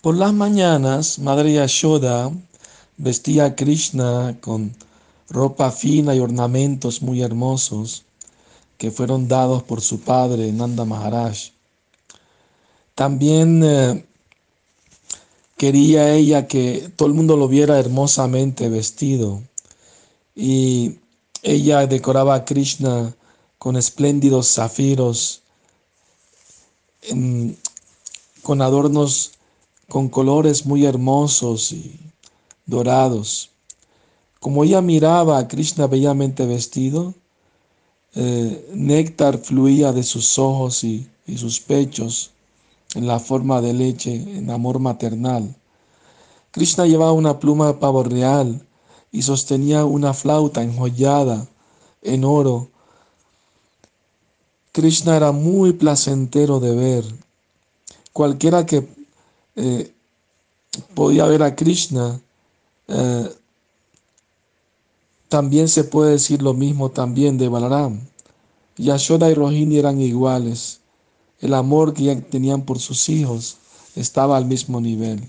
Por las mañanas, Madre Yashoda vestía a Krishna con ropa fina y ornamentos muy hermosos que fueron dados por su padre, Nanda Maharaj. También quería ella que todo el mundo lo viera hermosamente vestido, y ella decoraba a Krishna con espléndidos zafiros, con adornos con colores muy hermosos y dorados. Como ella miraba a Krishna bellamente vestido, néctar fluía de sus ojos y sus pechos en la forma de leche, en amor maternal. Krishna llevaba una pluma de pavo real y sostenía una flauta enjollada en oro. Krishna era muy placentero de ver. Cualquiera que podía ver a Krishna, también se puede decir lo mismo también de Balaram. Yashoda y Rohini eran iguales. El amor que ya tenían por sus hijos estaba al mismo nivel.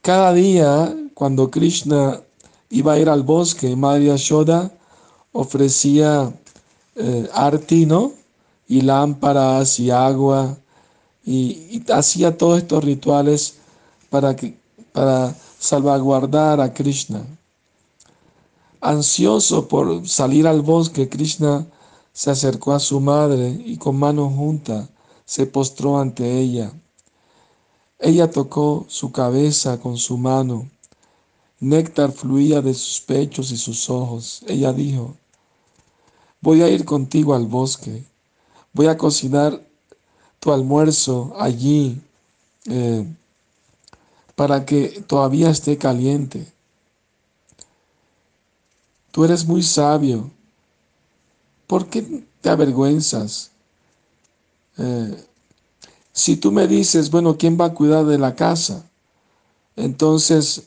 Cada día, cuando Krishna iba a ir al bosque, Madre Yashoda ofrecía arti, ¿no?, y lámparas y agua, y hacía todos estos rituales para salvaguardar a Krishna. Ansioso por salir al bosque, Krishna se acercó a su madre y con mano junta se postró ante ella. Ella tocó su cabeza con su mano. Néctar fluía de sus pechos y sus ojos. Ella dijo: voy a ir contigo al bosque. Voy a cocinar tu almuerzo allí para que todavía esté caliente. Tú eres muy sabio. ¿Por qué te avergüenzas? Si tú me dices, bueno, ¿quién va a cuidar de la casa? Entonces,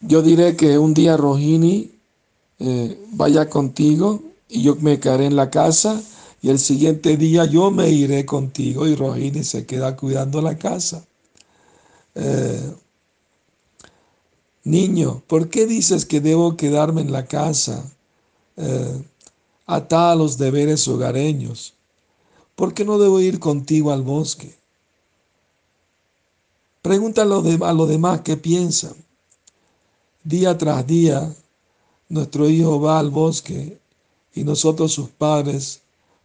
yo diré que un día Rohini vaya contigo y yo me quedaré en la casa, y el siguiente día yo me iré contigo y Rohini se queda cuidando la casa. Niño, ¿por qué dices que debo quedarme en la casa atada a los deberes hogareños? ¿Por qué no debo ir contigo al bosque? Pregúntale a los demás qué piensan. Día tras día, nuestro hijo va al bosque y nosotros, sus padres,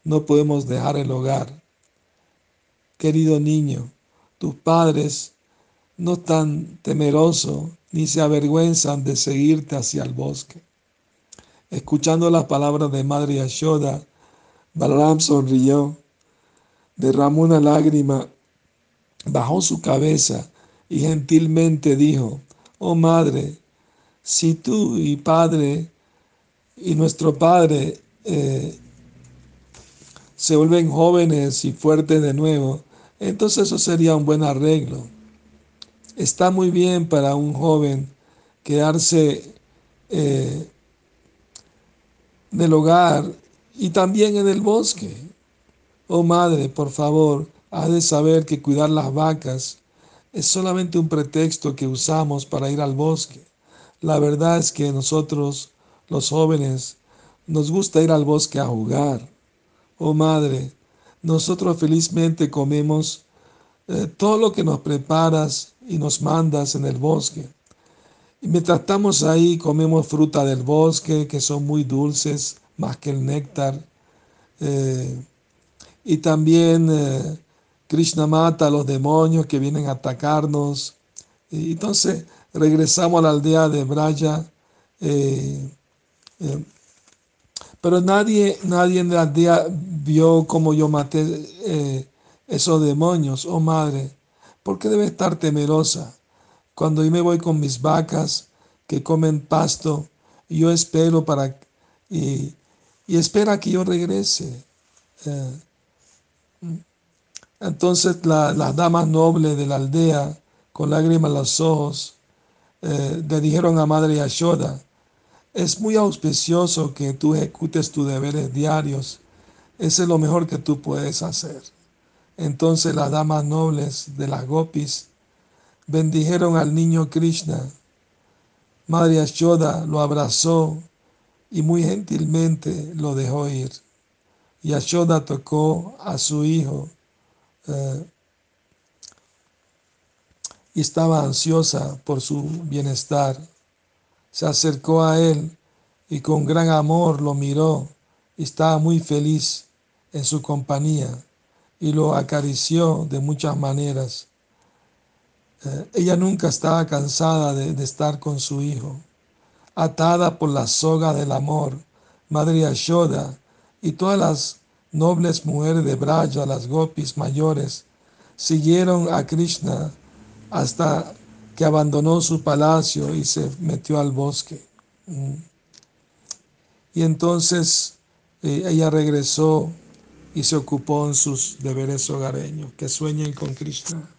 no podemos dejar el hogar. Querido niño, tus padres no están temerosos ni se avergüenzan de seguirte hacia el bosque. Escuchando las palabras de Madre Yashoda, Balaram sonrió, derramó una lágrima, bajó su cabeza y gentilmente dijo: oh madre, si tú y padre y nuestro padre se vuelven jóvenes y fuertes de nuevo, entonces eso sería un buen arreglo. Está muy bien para un joven quedarse en el hogar y también en el bosque. Oh madre, por favor, has de saber que cuidar las vacas es solamente un pretexto que usamos para ir al bosque. La verdad es que nosotros, los jóvenes, nos gusta ir al bosque a jugar. Oh madre, nosotros felizmente comemos todo lo que nos preparas y nos mandas en el bosque. Y mientras estamos ahí, comemos fruta del bosque, que son muy dulces, más que el néctar. Y también Krishna mata a los demonios que vienen a atacarnos. Y entonces regresamos a la aldea de Vraja. Pero nadie en la aldea vio cómo yo maté esos demonios. Oh madre, ¿por qué debe estar temerosa? Cuando yo me voy con mis vacas que comen pasto, yo espero y espera que yo regrese. Entonces las damas nobles de la aldea, con lágrimas en los ojos, le dijeron a Madre Yashoda: es muy auspicioso que tú ejecutes tus deberes diarios. Eso es lo mejor que tú puedes hacer. Entonces las damas nobles de las gopis bendijeron al niño Krishna. Madre Yashoda lo abrazó y muy gentilmente lo dejó ir. Yashoda tocó a su hijo y estaba ansiosa por su bienestar. Se acercó a él y con gran amor lo miró y estaba muy feliz en su compañía y lo acarició de muchas maneras. Ella nunca estaba cansada de estar con su hijo. Atada por la soga del amor, Madre Yashoda y todas las nobles mujeres de Vraja, las gopis mayores, siguieron a Krishna hasta que abandonó su palacio y se metió al bosque. Y entonces ella regresó y se ocupó en sus deberes hogareños. Que sueñen con Krishna.